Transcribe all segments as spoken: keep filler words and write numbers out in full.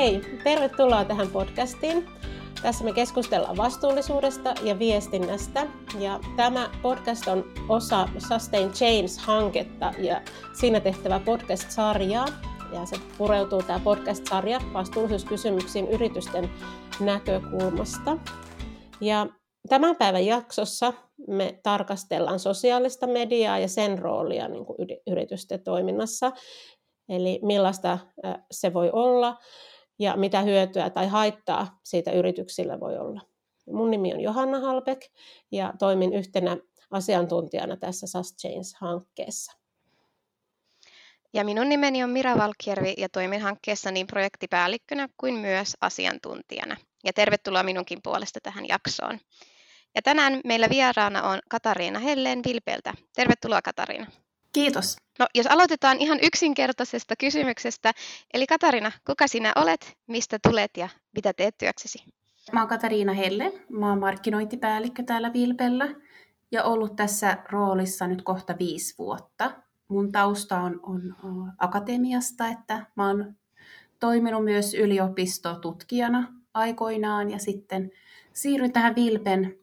Hei, tervetuloa tähän podcastiin. Tässä me keskustellaan vastuullisuudesta ja viestinnästä. Ja tämä podcast on osa Sustain Change-hanketta ja siinä tehtävä podcast-sarjaa. Ja se pureutuu tämä podcast-sarja vastuullisuuskysymyksiin yritysten näkökulmasta. Ja tämän päivän jaksossa me tarkastellaan sosiaalista mediaa ja sen roolia niin kuin yritysten toiminnassa. Eli millaista se voi olla ja mitä hyötyä tai haittaa siitä yrityksillä voi olla. Mun nimi on Johanna Halpek ja toimin yhtenä asiantuntijana tässä Sustain Change-hankkeessa. Ja minun nimeni on Mira Valkjärvi ja toimin hankkeessa niin projektipäällikkönä kuin myös asiantuntijana. Ja tervetuloa minunkin puolesta tähän jaksoon. Ja tänään meillä vieraana on Katariina Hellén Vilpeltä. Tervetuloa Katariina. Kiitos. No, jos aloitetaan ihan yksinkertaisesta kysymyksestä. Eli Katariina, kuka sinä olet, mistä tulet ja mitä teet työksesi? Mä oon Katariina Hellén. Mä oon markkinointipäällikkö täällä Vilpellä ja ollut tässä roolissa nyt kohta viisi vuotta. Mun tausta on, on akatemiasta, että mä oon toiminut myös yliopistotutkijana aikoinaan ja sitten siirryin tähän Vilpen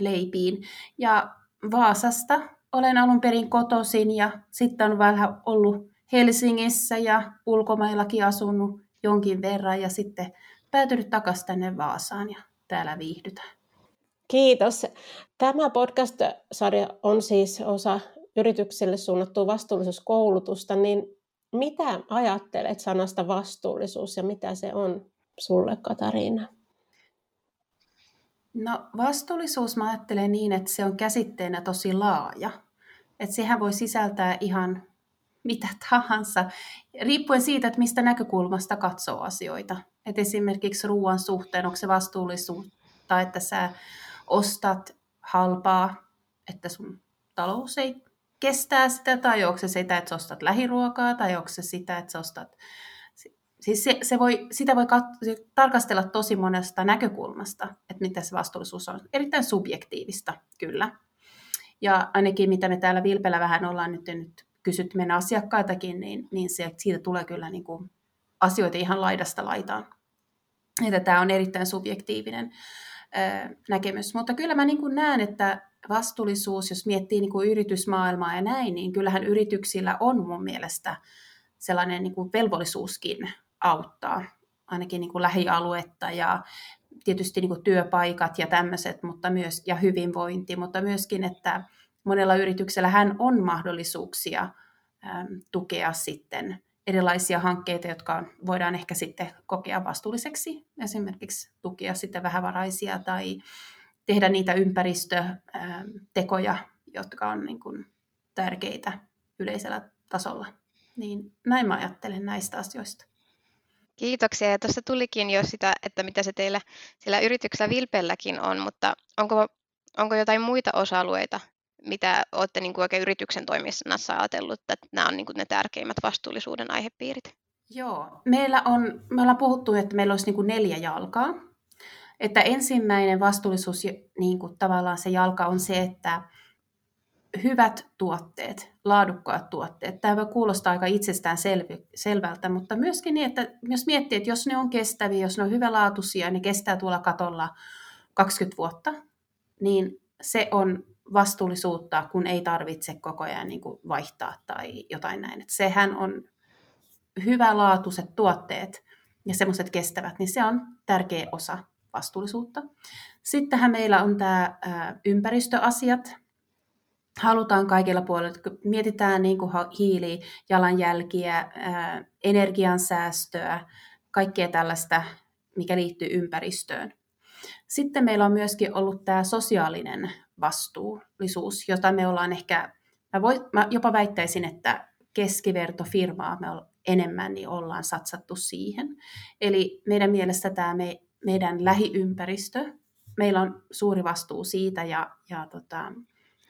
leipiin ja Vaasasta. Olen alun perin kotoisin ja sitten on vähän ollut Helsingissä ja ulkomaillakin asunut jonkin verran ja sitten päätynyt takaisin tänne Vaasaan ja täällä viihdytään. Kiitos. Tämä podcast-sarja on siis osa yrityksille suunnattua vastuullisuuskoulutusta, niin mitä ajattelet sanasta vastuullisuus ja mitä se on sulle, Katariina? No vastuullisuus mä ajattelen niin, että se on käsitteenä tosi laaja. Että sehän voi sisältää ihan mitä tahansa, riippuen siitä, että mistä näkökulmasta katsoo asioita. Et esimerkiksi ruoan suhteen, onko se vastuullisuutta, että sä ostat halpaa, että sun talous ei kestää sitä, tai onko se sitä, että sä ostat lähiruokaa, tai onko se sitä, että sä ostat... Siis se, se voi, sitä voi kat- tarkastella tosi monesta näkökulmasta, että mitä se vastuullisuus on. Erittäin subjektiivista, kyllä. Ja ainakin mitä me täällä Vilpellä vähän ollaan nyt, nyt kysytty meidän asiakkaitakin, niin, niin se, siitä tulee kyllä niin kuin asioita ihan laidasta laitaan. Että tämä on erittäin subjektiivinen ö, näkemys. Mutta kyllä mä niin kuin näen, että vastuullisuus, jos miettii niin kuin yritysmaailmaa ja näin, niin kyllähän yrityksillä on mun mielestä sellainen niin kuin velvollisuuskin auttaa, ainakin niin kuin lähialuetta ja tietysti niin kuin työpaikat ja tämmöiset, mutta myös, ja hyvinvointi, mutta myöskin, että monella yrityksellähän on mahdollisuuksia äm, tukea sitten erilaisia hankkeita, jotka voidaan ehkä sitten kokea vastuulliseksi, esimerkiksi tukea sitten vähävaraisia tai tehdä niitä ympäristötekoja, jotka on niin kuin tärkeitä yleisellä tasolla. Niin näin mä ajattelen näistä asioista. Kiitoksia. Ja tuossa tulikin jo sitä, että mitä se teillä sillä yrityksellä Vilpelläkin on, mutta onko, onko jotain muita osa-alueita, mitä olette niin kuin oikein yrityksen toiminnassa ajatellut, että nämä on niin kuin ne tärkeimmät vastuullisuuden aihepiirit? Joo. Meillä on, me ollaan puhuttu, että meillä olisi niin kuin neljä jalkaa. Että ensimmäinen vastuullisuus, niin kuin tavallaan se jalka on se, että hyvät tuotteet, laadukkaat tuotteet. Tämä voi kuulostaa aika itsestäänselvältä, mutta myöskin niin, että jos miettii, että jos ne on kestäviä, jos ne on hyvälaatuisia, ne kestää tuolla katolla kaksikymmentä vuotta, niin se on vastuullisuutta, kun ei tarvitse koko ajan niin kuin vaihtaa tai jotain näin. Että sehän on hyvälaatuiset tuotteet ja semmoiset kestävät, niin se on tärkeä osa vastuullisuutta. Sittenhän meillä on tämä ympäristöasiat. Halutaan kaikilla puolilla, mietitään niin kuin hiilijalanjälkiä, energiansäästöä, kaikkea tällaista, mikä liittyy ympäristöön. Sitten meillä on myöskin ollut tämä sosiaalinen vastuullisuus, jota me ollaan ehkä, mä, voin, mä jopa väittäisin, että keskivertofirmaa me enemmän niin ollaan satsattu siihen. Eli meidän mielestä tämä me, meidän lähiympäristö, meillä on suuri vastuu siitä ja, ja tota,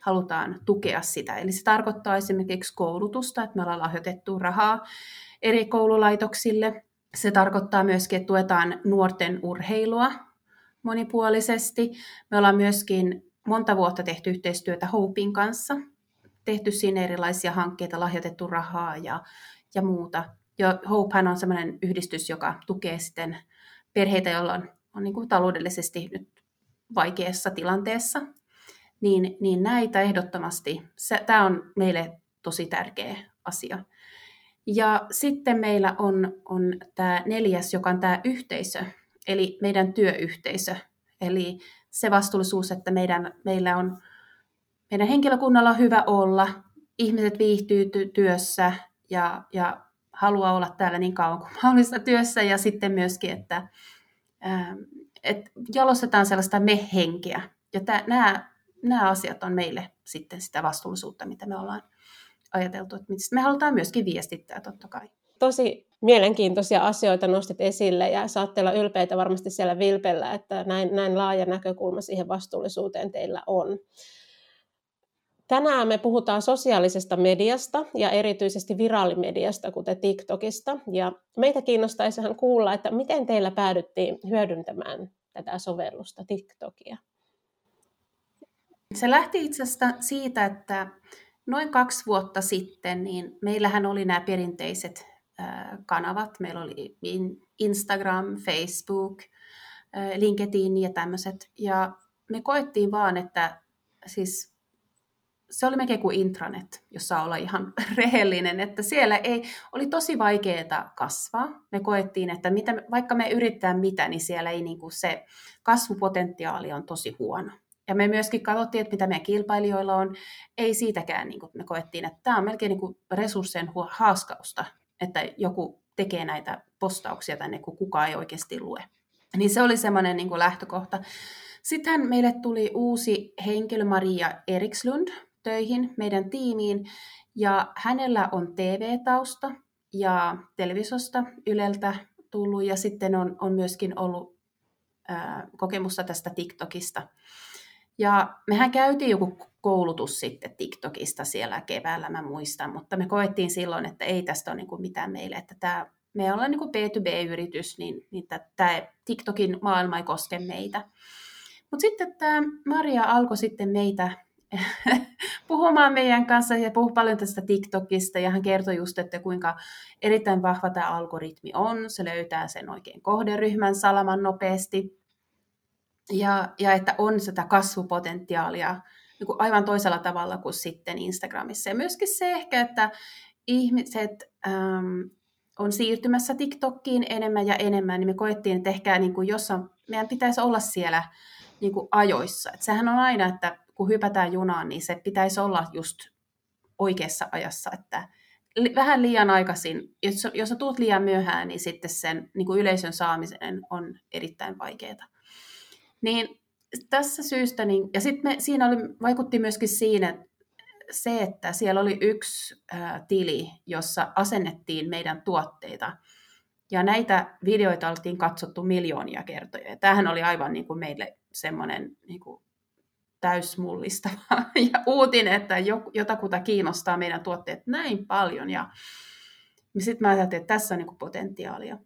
halutaan tukea sitä. Eli se tarkoittaa esimerkiksi koulutusta, että me ollaan lahjoitettu rahaa eri koululaitoksille. Se tarkoittaa myöskin, että tuetaan nuorten urheilua monipuolisesti. Me ollaan myöskin monta vuotta tehty yhteistyötä Hopein kanssa, tehty siinä erilaisia hankkeita, lahjoitettu rahaa ja, ja muuta. Ja Hopehan on sellainen yhdistys, joka tukee sitten perheitä, joilla on, on niin kuin taloudellisesti nyt vaikeassa tilanteessa. Niin, niin näitä ehdottomasti, se, tämä on meille tosi tärkeä asia. Ja sitten meillä on, on tämä neljäs, joka on tämä yhteisö, eli meidän työyhteisö. Eli se vastuullisuus, että meidän, meillä on, meidän henkilökunnalla on hyvä olla, ihmiset viihtyy työssä ja, ja haluaa olla täällä niin kauan kuin mahdollista työssä. Ja sitten myöskin, että, että jalostetaan sellaista me-henkeä. Ja tämä, nämä, nämä asiat on meille sitten sitä vastuullisuutta, mitä me ollaan ajateltu, että me halutaan myöskin viestittää totta kai. Tosi mielenkiintoisia asioita nostit esille ja saatte olla ylpeitä varmasti siellä Vilpellä, että näin, näin laaja näkökulma siihen vastuullisuuteen teillä on. Tänään me puhutaan sosiaalisesta mediasta ja erityisesti viraalimediasta, kuten TikTokista. Ja meitä kiinnostaisi ihan kuulla, että miten teillä päädyttiin hyödyntämään tätä sovellusta TikTokia. Se lähti itse asiassa siitä, että noin kaksi vuotta sitten niin meillähän oli nämä perinteiset kanavat. Meillä oli Instagram, Facebook, LinkedIn ja tämmöiset. Ja me koettiin vaan, että siis se oli melkein kuin intranet, jos saa olla ihan rehellinen, että siellä ei, oli tosi vaikeaa kasvaa. Me koettiin, että mitä, vaikka me yritetään mitä, niin siellä ei niin kuin se kasvupotentiaali on tosi huono. Ja me myöskin katsottiin, että mitä meidän kilpailijoilla on. Ei siitäkään, niin kuin me koettiin, että tämä on melkein niin kuin resurssien haaskausta, että joku tekee näitä postauksia tänne, kun kukaan ei oikeasti lue. Niin se oli semmoinen niin kuin lähtökohta. Sitten meille tuli uusi henkilö Maria Erikslund töihin meidän tiimiin. Ja hänellä on T V-tausta ja televisiosta Yleltä tullut. Ja sitten on, on myöskin ollut ää, kokemusta tästä TikTokista. Ja mehän käytiin joku koulutus sitten TikTokista siellä keväällä, mä muistan, mutta me koettiin silloin, että ei tästä ole niin kuin mitään meille, että tämä, me ollaan niin kuin B to B-yritys, niin, niin tämä TikTokin maailma ei koske meitä. Mutta sitten tämä Maria alkoi sitten meitä puhumaan meidän kanssa ja puhui paljon tästä TikTokista ja hän kertoi just, että kuinka erittäin vahva tämä algoritmi on, se löytää sen oikein kohderyhmän salaman nopeasti. Ja, ja että on sitä kasvupotentiaalia niin kuin aivan toisella tavalla kuin sitten Instagramissa. Ja myöskin se ehkä, että ihmiset äm, on siirtymässä TikTokiin enemmän ja enemmän, niin me koettiin, että ehkä niin kuin jossain, meidän pitäisi olla siellä niin kuin ajoissa. Et sehän on aina, että kun hypätään junaan, niin se pitäisi olla just oikeassa ajassa, että vähän liian aikaisin. Jos, jos sä tulet liian myöhään, niin sitten sen niin kuin yleisön saamisen on erittäin vaikeaa. Niin tässä syystä, niin, ja sitten siinä oli, vaikutti myöskin siinä se, että siellä oli yksi ä, tili, jossa asennettiin meidän tuotteita. Ja näitä videoita oltiin katsottu miljoonia kertoja. Ja tämähän oli aivan niin kuin meille semmoinen niin kuin täysmullistava ja uutinen, että jotakuta kiinnostaa meidän tuotteet näin paljon. Ja sitten mä ajattelin, että tässä on niin kuin potentiaalia.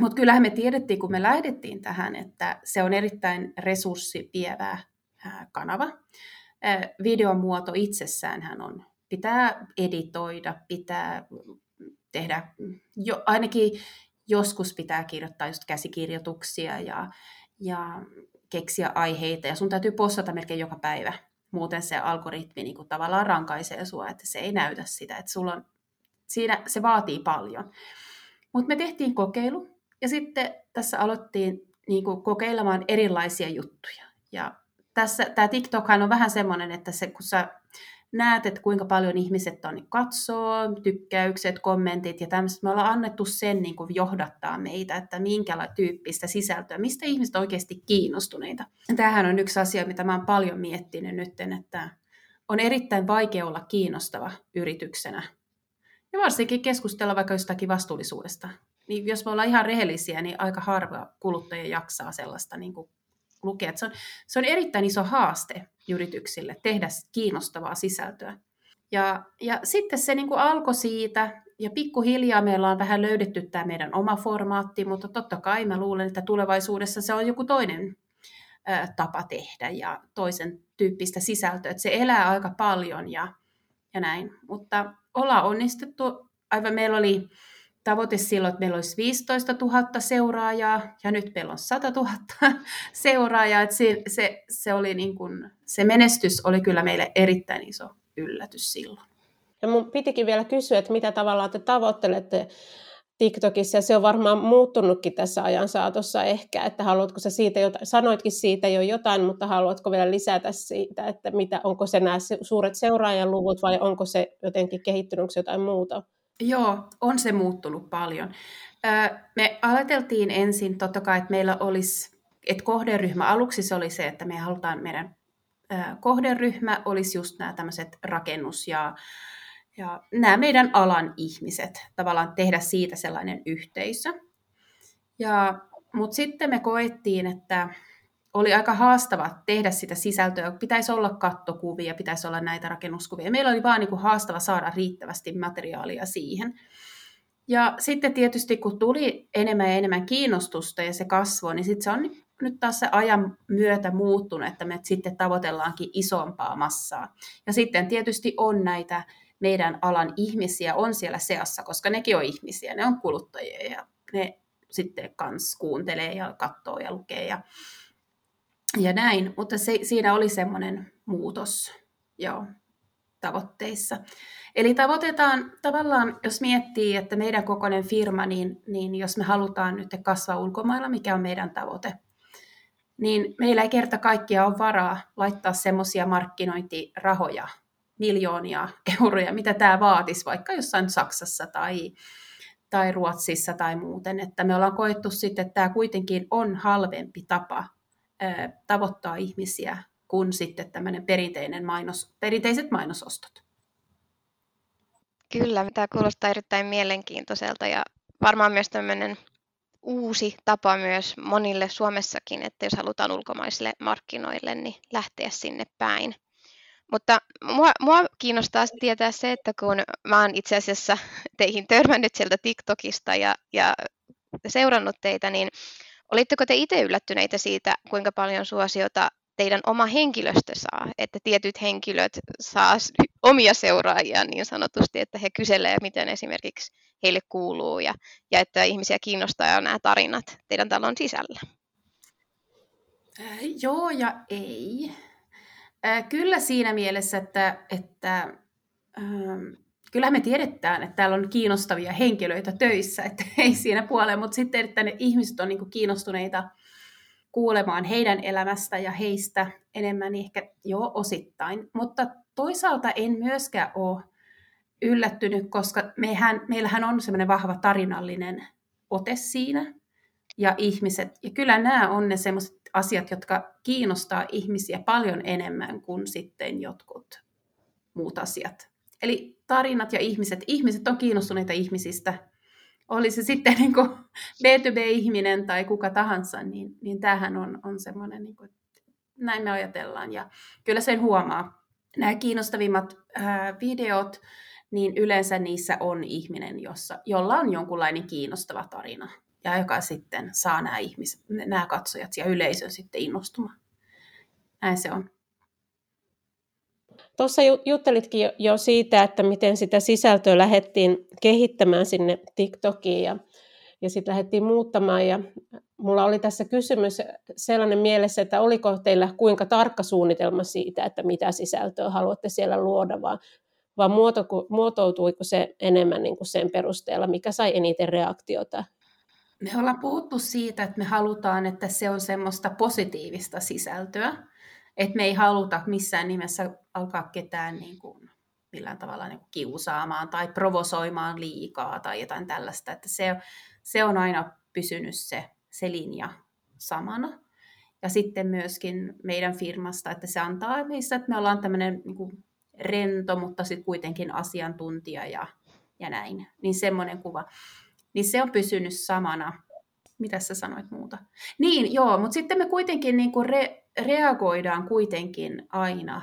Mutta kyllähän me tiedettiin, kun me lähdettiin tähän, että se on erittäin resurssivievä kanava. Videomuoto itsessäänhän on, pitää editoida, pitää tehdä, jo, ainakin joskus pitää kirjoittaa just käsikirjoituksia ja, ja keksiä aiheita. Ja sun täytyy postata melkein joka päivä, muuten se algoritmi niin kuin tavallaan rankaisee sua, että se ei näytä sitä. Että sulla on, siinä se vaatii paljon. Mutta me tehtiin kokeilu. Ja sitten tässä aloittiin niin kuin kokeilemaan erilaisia juttuja. Ja tässä tämä TikTokhan on vähän semmoinen, että se, kun sä näet, että kuinka paljon ihmiset on, niin katsoo, tykkäykset, kommentit ja tämmöiset. Me ollaan annettu sen niin kuin johdattaa meitä, että minkäla tyyppistä sisältöä, mistä ihmiset oikeasti kiinnostuneita. Tämähän on yksi asia, mitä mä oon paljon miettinyt nyt, että on erittäin vaikea olla kiinnostava yrityksenä. Ja varsinkin keskustella vaikka jostakin vastuullisuudesta. Niin jos me ollaan ihan rehellisiä, niin aika harva kuluttaja jaksaa sellaista niin kuin lukea. Se on, se on erittäin iso haaste yrityksille tehdä kiinnostavaa sisältöä. Ja, ja sitten se niin kuin alkoi siitä, ja pikkuhiljaa meillä on vähän löydetty tämä meidän oma formaatti, mutta totta kai mä luulen, että tulevaisuudessa se on joku toinen ä, tapa tehdä ja toisen tyyppistä sisältöä. Että se elää aika paljon ja, ja näin, mutta ollaan onnistuttu. Aivan meillä oli tavoite silloin, että meillä olisi viisitoistatuhatta seuraajaa, ja nyt meillä on satatuhatta seuraajaa. Että se, se, se, oli niin kuin, se menestys oli kyllä meille erittäin iso yllätys silloin. Ja mun pitikin vielä kysyä, että mitä tavallaan te tavoittelette TikTokissa, ja se on varmaan muuttunutkin tässä ajan saatossa ehkä, että haluatko sä siitä jotain, sanoitkin siitä jo jotain, mutta haluatko vielä lisätä siitä, että mitä, onko se nämä suuret seuraajaluvut vai onko se jotenkin kehittynyt jotain muuta? Joo, on se muuttunut paljon. Me ajateltiin ensin totta kai, että meillä olisi, että kohderyhmä aluksi se oli se, että me halutaan meidän kohderyhmä olisi just nämä tämmöiset rakennus- ja Ja nämä meidän alan ihmiset, tavallaan tehdä siitä sellainen yhteisö. Mutta sitten me koettiin, että oli aika haastava tehdä sitä sisältöä. Pitäisi olla kattokuvia, pitäisi olla näitä rakennuskuvia. Meillä oli vaan niinku haastava saada riittävästi materiaalia siihen. Ja sitten tietysti kun tuli enemmän ja enemmän kiinnostusta ja se kasvoi, niin sitten se on nyt taas se ajan myötä muuttunut, että me sitten tavoitellaankin isompaa massaa. Ja sitten tietysti on näitä meidän alan ihmisiä on siellä seassa, koska nekin on ihmisiä, ne on kuluttajia ja ne sitten kans kuuntelee ja katsoo ja lukee ja, ja näin. Mutta se, siinä oli semmoinen muutos joo, tavoitteissa. Eli tavoitetaan tavallaan, jos miettii, että meidän kokoinen firma, niin, niin jos me halutaan nyt kasvaa ulkomailla, mikä on meidän tavoite, niin meillä ei kerta kaikkiaan ole varaa laittaa semmoisia markkinointirahoja, miljoonia euroja, mitä tämä vaatisi vaikka jossain Saksassa tai, tai Ruotsissa tai muuten. Että me ollaan koettu sitten, että tämä kuitenkin on halvempi tapa ää, tavoittaa ihmisiä kuin sitten tämmöinen perinteinen mainos, perinteiset mainosostot. Kyllä, tämä kuulostaa erittäin mielenkiintoiselta ja varmaan myös tämmöinen uusi tapa myös monille Suomessakin, että jos halutaan ulkomaisille markkinoille, niin lähteä sinne päin. Mutta mua, mua kiinnostaa tietää se, että kun mä oon itse asiassa teihin törmännyt sieltä TikTokista ja, ja seurannut teitä, niin olitteko te itse yllättyneitä siitä, kuinka paljon suosiota teidän oma henkilöstö saa, että tietyt henkilöt saa omia seuraajia niin sanotusti, että he kyselevät, miten esimerkiksi heille kuuluu ja, ja että ihmisiä kiinnostaa nämä tarinat teidän talon sisällä? Äh, joo ja ei. Kyllä siinä mielessä, että, että ähm, kyllähän me tiedetään, että täällä on kiinnostavia henkilöitä töissä, että ei siinä puoleen, mutta sitten, että ne ihmiset on niinku kiinnostuneita kuulemaan heidän elämästä ja heistä enemmän, niin ehkä joo osittain. Mutta toisaalta en myöskään ole yllättynyt, koska mehän, meillähän on semmoinen vahva tarinallinen ote siinä ja ihmiset, ja kyllä nämä on ne semmoiset asiat, jotka kiinnostaa ihmisiä paljon enemmän kuin sitten jotkut muut asiat. Eli tarinat ja ihmiset. Ihmiset on kiinnostuneita ihmisistä. Oli se sitten niin kuin B to B-ihminen tai kuka tahansa, niin, niin tämähän on, on semmoinen, niin kuin, näin me ajatellaan. Ja kyllä sen huomaa. Nämä kiinnostavimmat ää, videot, niin yleensä niissä on ihminen, jossa, jolla on jonkunlainen kiinnostava tarina. Ja joka sitten saa nämä ihmiset, nämä katsojat ja yleisön sitten innostumaan. Näin se on. Tuossa juttelitkin jo siitä, että miten sitä sisältöä lähdettiin kehittämään sinne TikTokiin ja, ja sitten lähdettiin muuttamaan. Ja mulla oli tässä kysymys sellainen mielessä, että oliko teillä kuinka tarkka suunnitelma siitä, että mitä sisältöä haluatte siellä luoda, vaan, vaan muotoutuiko se enemmän niin kuin sen perusteella, mikä sai eniten reaktiota? Me ollaan puhuttu siitä, että me halutaan, että se on semmoista positiivista sisältöä, että me ei haluta missään nimessä alkaa ketään niin kuin millään tavalla niin kuin kiusaamaan tai provosoimaan liikaa tai jotain tällaista, että se, se on aina pysynyt se, se linja samana. Ja sitten myöskin meidän firmasta, että se antaa meissä, että me ollaan tämmöinen niin kuin rento, mutta sitten kuitenkin asiantuntija ja, ja näin, niin semmoinen kuva. Niin se on pysynyt samana. Mitä sä sanoit muuta? Niin, joo, mutta sitten me kuitenkin niin kuin re- reagoidaan kuitenkin aina.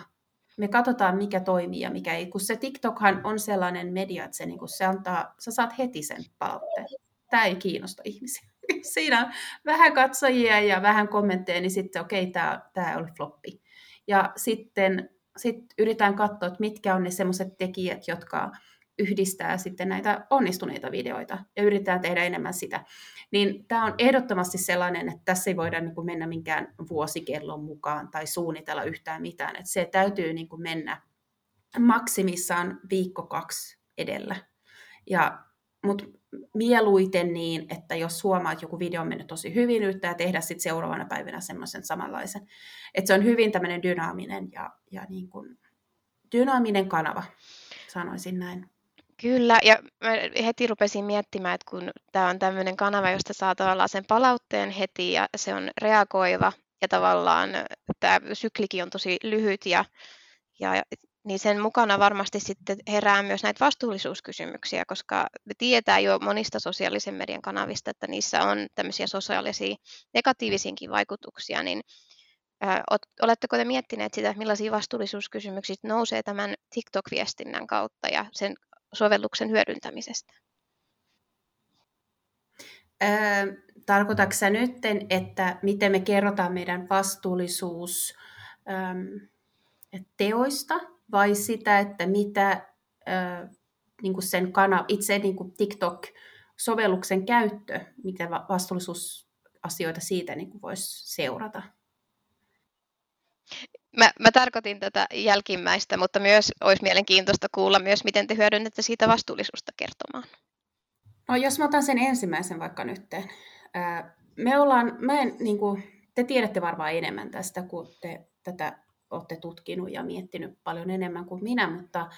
Me katsotaan, mikä toimii ja mikä ei. Kun se TikTokhan on sellainen media, että se, niin kuin se antaa, sä saat heti sen palautteen. Tämä ei kiinnosta ihmisiä. Siinä on vähän katsojia ja vähän kommentteja, niin sitten okei, okay, tämä, tämä oli floppi. Ja sitten sit yritetään katsoa, että mitkä on ne semmoiset tekijät, jotka yhdistää sitten näitä onnistuneita videoita ja yrittää tehdä enemmän sitä. Niin tämä on ehdottomasti sellainen, että tässä ei voida niin kuin mennä minkään vuosikellon mukaan tai suunnitella yhtään mitään. Että se täytyy niin kuin mennä maksimissaan viikko kaksi edellä. Ja, mutta mieluiten niin, että jos huomaat, että joku video on mennyt tosi hyvin, yrittää tehdä sitten seuraavana päivänä semmoisen samanlaisen. Että se on hyvin tämmöinen dynaaminen ja, ja niin kuin dynaaminen kanava, sanoisin näin. Kyllä, ja heti rupesin miettimään, että kun tämä on tämmöinen kanava, josta saa tavallaan sen palautteen heti ja se on reagoiva ja tavallaan tämä syklikin on tosi lyhyt ja, ja niin sen mukana varmasti sitten herää myös näitä vastuullisuuskysymyksiä, koska tietää jo monista sosiaalisen median kanavista, että niissä on tämmöisiä sosiaalisia negatiivisiinkin vaikutuksia, niin oletteko te miettineet sitä, millaisia vastuullisuuskysymyksiä nousee tämän TikTok-viestinnän kautta ja sen sovelluksen hyödyntämisestä? Öö, tarkoitatko sä nyt, että miten me kerrotaan meidän vastuullisuus öö, teoista vai sitä, että mitä öö, niin sen kana, itse niin TikTok-sovelluksen käyttö, mitä vastuullisuusasioita siitä niin voisi seurata? Mä, mä tarkoitin tätä jälkimmäistä, mutta myös olisi mielenkiintoista kuulla myös, miten te hyödynnette siitä vastuullisuutta kertomaan. No jos mä otan sen ensimmäisen vaikka nytten. Me ollaan, mä en, niin kuin, te tiedätte varmaan enemmän tästä, kun te tätä olette tutkinut ja miettinyt paljon enemmän kuin minä, mutta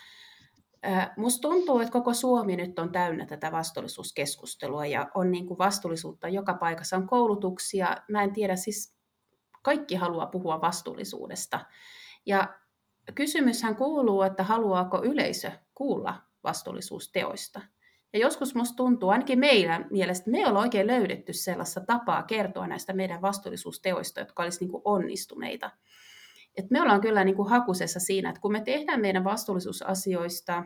musta tuntuu, että koko Suomi nyt on täynnä tätä vastuullisuuskeskustelua ja on niin kuin vastuullisuutta joka paikassa, on koulutuksia, mä en tiedä siis. Kaikki haluaa puhua vastuullisuudesta. Ja kysymyshän kuuluu, että haluaako yleisö kuulla vastuullisuusteoista. Ja joskus musta tuntuu, ainakin meidän mielestä, me ei ole oikein löydetty sellaista tapaa kertoa näistä meidän vastuullisuusteoista, jotka olisi niin kuin onnistuneita. Et me ollaan kyllä niin kuin hakusessa siinä, että kun me tehdään meidän vastuullisuusasioista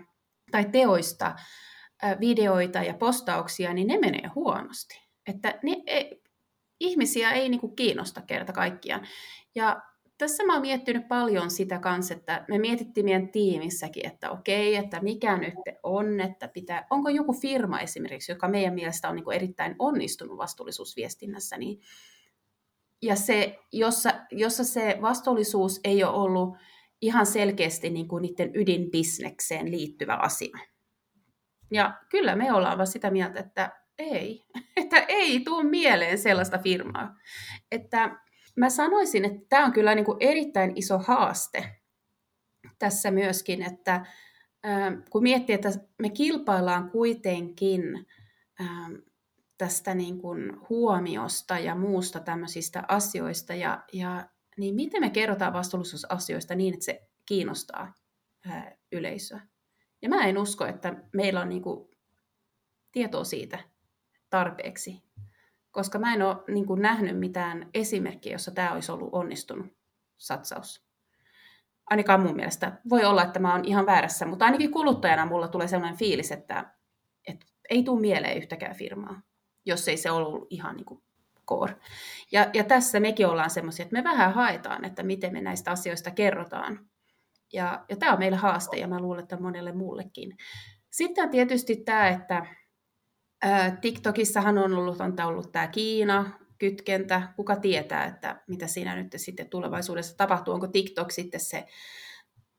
tai teoista videoita ja postauksia, niin ne menee huonosti. Että ne ei... Ihmisiä ei niin kuin kiinnosta kerta kaikkiaan. Ja tässä mä oon miettinyt paljon sitä kanssa, että me mietittiin meidän tiimissäkin, että okei, että mikä nyt on, että pitää, onko joku firma esimerkiksi, joka meidän mielestä on niin kuin erittäin onnistunut vastuullisuusviestinnässä, niin, ja se, jossa, jossa se vastuullisuus ei ole ollut ihan selkeästi niin kuin niiden ydinbisnekseen liittyvä asia. Ja kyllä me ollaan vaan sitä mieltä, että Ei, että ei tule mieleen sellaista firmaa. Että mä sanoisin, että tämä on kyllä niin kuin erittäin iso haaste tässä myöskin, että kun miettii, että me kilpaillaan kuitenkin tästä niin kuin huomiosta ja muusta tämmöisistä asioista, ja, ja, niin miten me kerrotaan vastuullisuusasioista niin, että se kiinnostaa yleisöä. Ja mä en usko, että meillä on niin kuin tietoa siitä tarpeeksi, koska mä en ole niin kuin nähnyt mitään esimerkkiä, jossa tämä olisi ollut onnistunut satsaus. Ainakaan mun mielestä. Voi olla, että mä oon ihan väärässä, mutta ainakin kuluttajana mulla tulee sellainen fiilis, että, että ei tule mieleen yhtäkään firmaa, jos ei se ollut ihan niin kuin core. Ja, ja tässä mekin ollaan semmoisia, että me vähän haetaan, että miten me näistä asioista kerrotaan. Ja, ja tämä on meillä haaste, ja mä luulen, että monelle muullekin. Sitten on tietysti tämä, että TikTokissahan on ollut, on ollut tämä Kiina-kytkentä. Kuka tietää, että mitä siinä nyt sitten tulevaisuudessa tapahtuu? Onko TikTok sitten se,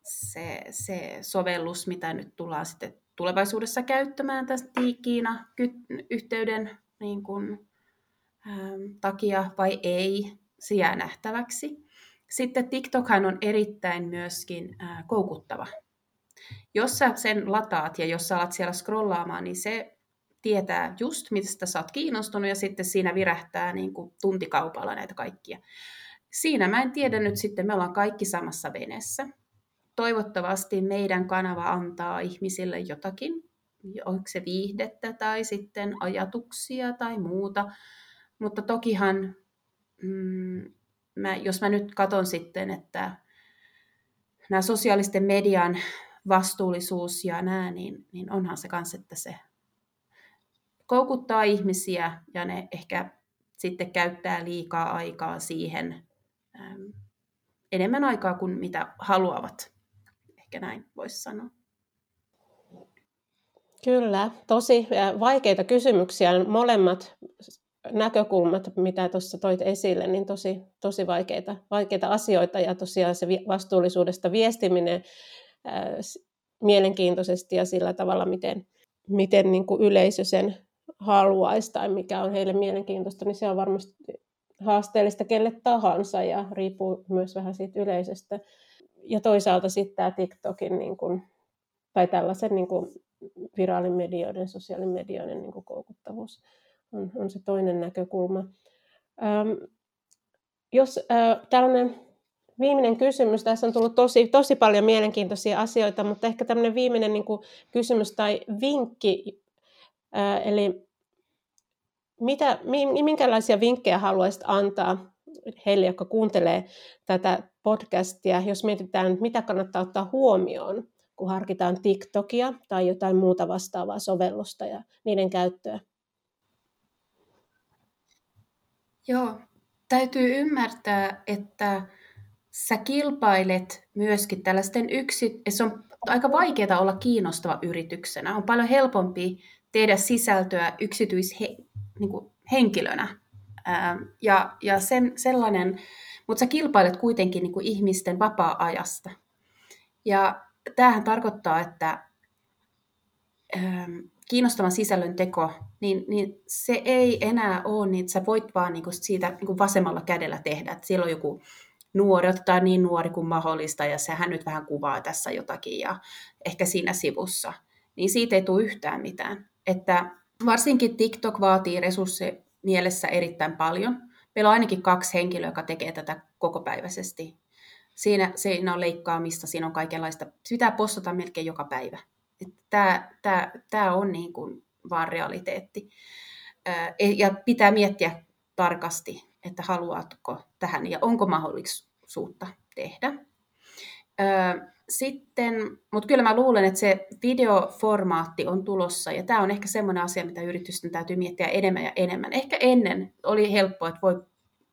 se, se sovellus, mitä nyt tullaan sitten tulevaisuudessa käyttämään tästä Kiina-yhteyden niin kuin, äm, takia vai ei? Se jää nähtäväksi. Sitten TikTokhan on erittäin myöskin äh, koukuttava. Jos sä sen lataat ja jos sä alat siellä scrollaamaan, niin se tietää just, mistä sä oot kiinnostunut, ja sitten siinä virähtää niin kuin tuntikaupalla näitä kaikkia. Siinä mä en tiedä nyt sitten, me ollaan kaikki samassa veneessä. Toivottavasti meidän kanava antaa ihmisille jotakin, onko se viihdettä tai sitten ajatuksia tai muuta. Mutta tokihan, mm, mä, jos mä nyt katson sitten, että nämä sosiaalisten median vastuullisuus ja nämä, niin, niin onhan se kanssa, että se koukuttaa ihmisiä ja ne ehkä sitten käyttää liikaa aikaa siihen, ähm, enemmän aikaa kuin mitä haluavat. Ehkä näin voisi sanoa. Kyllä, tosi vaikeita kysymyksiä. Molemmat näkökulmat, mitä tuossa toit esille, niin tosi, tosi vaikeita, vaikeita asioita. Ja tosiaan se vastuullisuudesta viestiminen ää, mielenkiintoisesti ja sillä tavalla, miten, miten niin kuin yleisö sen haluaisi tai mikä on heille mielenkiintoista, niin se on varmasti haasteellista kelle tahansa ja riippuu myös vähän siitä yleisöstä. Ja toisaalta sitten tämä TikTokin niin kuin, tai tällaisen niin kuin viraalimedioiden, sosiaalimedioiden niin kuin koukuttavuus on, on se toinen näkökulma. Öm, jos ö, tällainen viimeinen kysymys, tässä on tullut tosi, tosi paljon mielenkiintoisia asioita, mutta ehkä tämmöinen viimeinen niin kuin kysymys tai vinkki, ö, eli mitä, minkälaisia vinkkejä haluaisit antaa heille, jotka kuuntelee tätä podcastia, jos mietitään, mitä kannattaa ottaa huomioon, kun harkitaan TikTokia tai jotain muuta vastaavaa sovellusta ja niiden käyttöä? Joo, täytyy ymmärtää, että sä kilpailet myöskin tällaisten yksi... Se on aika vaikeaa olla kiinnostava yrityksenä. On paljon helpompi tehdä sisältöä yksityishenkilönä. Ja, ja sen, sellainen, mutta sä kilpailet kuitenkin niin kuin ihmisten vapaa-ajasta. Ja tämähän tarkoittaa, että ähm, kiinnostavan sisällön teko, niin, niin se ei enää ole, niin sä voit vaan niin kuin siitä niin kuin vasemmalla kädellä tehdä. Että siellä on joku nuori, tai niin nuori kuin mahdollista, ja sehän nyt vähän kuvaa tässä jotakin, ja ehkä siinä sivussa. Niin siitä ei tule yhtään mitään. Että varsinkin TikTok vaatii resursseja mielessä erittäin paljon. Meillä on ainakin kaksi henkilöä, joka tekee tätä kokopäiväisesti. Siinä, siinä on leikkaamista, siinä on kaikenlaista. Sitä postata melkein joka päivä. Tämä, tämä, tämä on niin kuin vaan realiteetti. Ja pitää miettiä tarkasti, että haluatko tähän ja onko mahdollisuutta tehdä. Sitten, mutta kyllä mä luulen, että se videoformaatti on tulossa, ja tämä on ehkä semmoinen asia, mitä yritysten täytyy miettiä enemmän ja enemmän. Ehkä ennen oli helppoa, että voi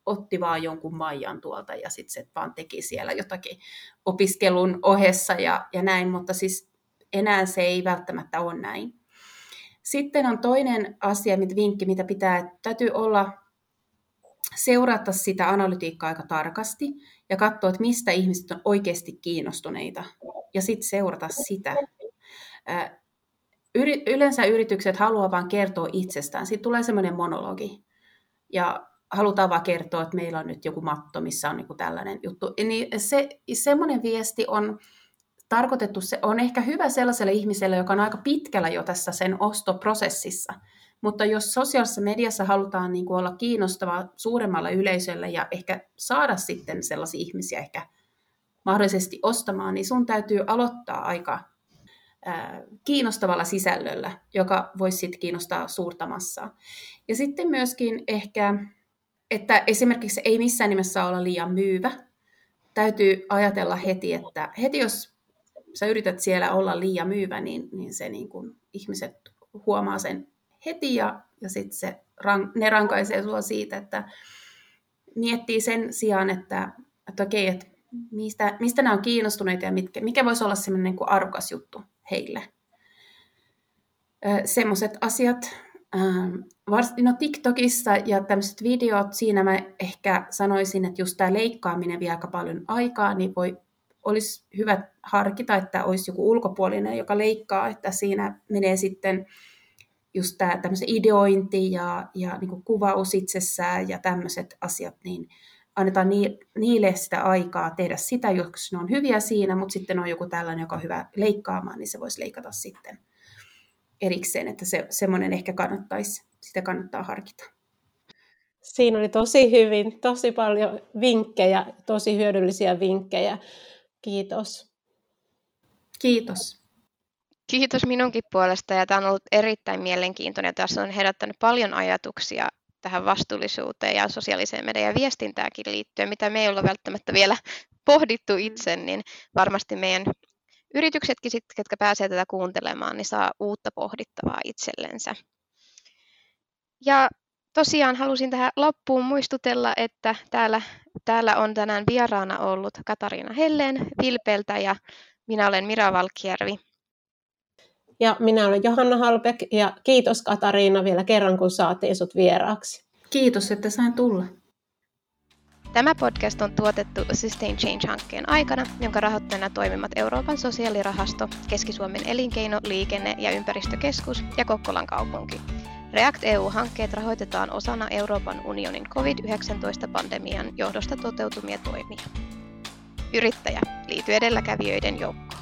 otti vaan jonkun Maijan tuolta, ja sitten se vaan teki siellä jotakin opiskelun ohessa ja, ja näin, mutta siis enää se ei välttämättä ole näin. Sitten on toinen asia, vinkki, mitä pitää, että täytyy olla seurata sitä analytiikkaa aika tarkasti, ja katsoa, että mistä ihmiset on oikeasti kiinnostuneita, ja sitten seurata sitä. Yleensä yritykset haluaa vaan kertoa itsestään. Siitä tulee semmoinen monologi, ja halutaan vaan kertoa, että meillä on nyt joku matto, missä on niin tällainen juttu. Niin se, semmoinen viesti on tarkoitettu, se on ehkä hyvä sellaiselle ihmiselle, joka on aika pitkällä jo tässä sen ostoprosessissa. Mutta jos sosiaalisessa mediassa halutaan niin kuin olla kiinnostava suuremmalla yleisöllä ja ehkä saada sitten sellaisia ihmisiä ehkä mahdollisesti ostamaan, niin sun täytyy aloittaa aika äh, kiinnostavalla sisällöllä, joka voisi sitten kiinnostaa suurta massaa. Ja sitten myöskin ehkä, että esimerkiksi ei missään nimessä olla liian myyvä. Täytyy ajatella heti, että heti jos sä yrität siellä olla liian myyvä, niin, niin se niin kuin ihmiset huomaa sen heti, ja, ja sitten ne rankaisee sua siitä, että miettii sen sijaan, että, että okei, että mistä, mistä nämä on kiinnostuneita ja mitkä, mikä voisi olla semmoinen niin kuin arvokas juttu heille. Semmoiset asiat, no TikTokissa ja tämmöiset videot, siinä mä ehkä sanoisin, että just tämä leikkaaminen vie aika paljon aikaa, niin voi, olisi hyvä harkita, että olisi joku ulkopuolinen, joka leikkaa, että siinä menee sitten just tämä tämmöisen ideointi ja, ja niin kuin kuvaus itsessään ja tämmöiset asiat, niin annetaan niille sitä aikaa tehdä sitä, jos ne on hyviä siinä, mutta sitten on joku tällainen, joka on hyvä leikkaamaan, niin se voisi leikata sitten erikseen, että se, semmoinen ehkä kannattaisi, sitä kannattaa harkita. Siinä oli tosi hyvin, tosi paljon vinkkejä, tosi hyödyllisiä vinkkejä. Kiitos. Kiitos. Kiitos minunkin puolesta, ja tämä on ollut erittäin mielenkiintoinen. Tässä on herättänyt paljon ajatuksia tähän vastuullisuuteen ja sosiaaliseen mediaan ja viestintäänkin liittyen, mitä me ei olla välttämättä vielä pohdittu itse, niin varmasti meidän yrityksetkin, jotka pääsevät tätä kuuntelemaan, niin saa uutta pohdittavaa itsellensä. Ja tosiaan halusin tähän loppuun muistutella, että täällä, täällä on tänään vieraana ollut Katariina Hellén Vilpeltä ja minä olen Mira Valkjärvi. ja minä olen Johanna Halpek ja kiitos Katariina vielä kerran, kun saatiin sut vieraaksi. Kiitos, että sain tulla. Tämä podcast on tuotettu Sustain Change-hankkeen aikana, jonka rahoittajana toimivat Euroopan sosiaalirahasto, Keski-Suomen elinkeino-, liikenne- ja ympäristökeskus ja Kokkolan kaupunki. React E U-hankkeet rahoitetaan osana Euroopan unionin covid yhdeksäntoista-pandemian johdosta toteutumia toimia. Yrittäjä liittyy edelläkävijöiden joukkoon.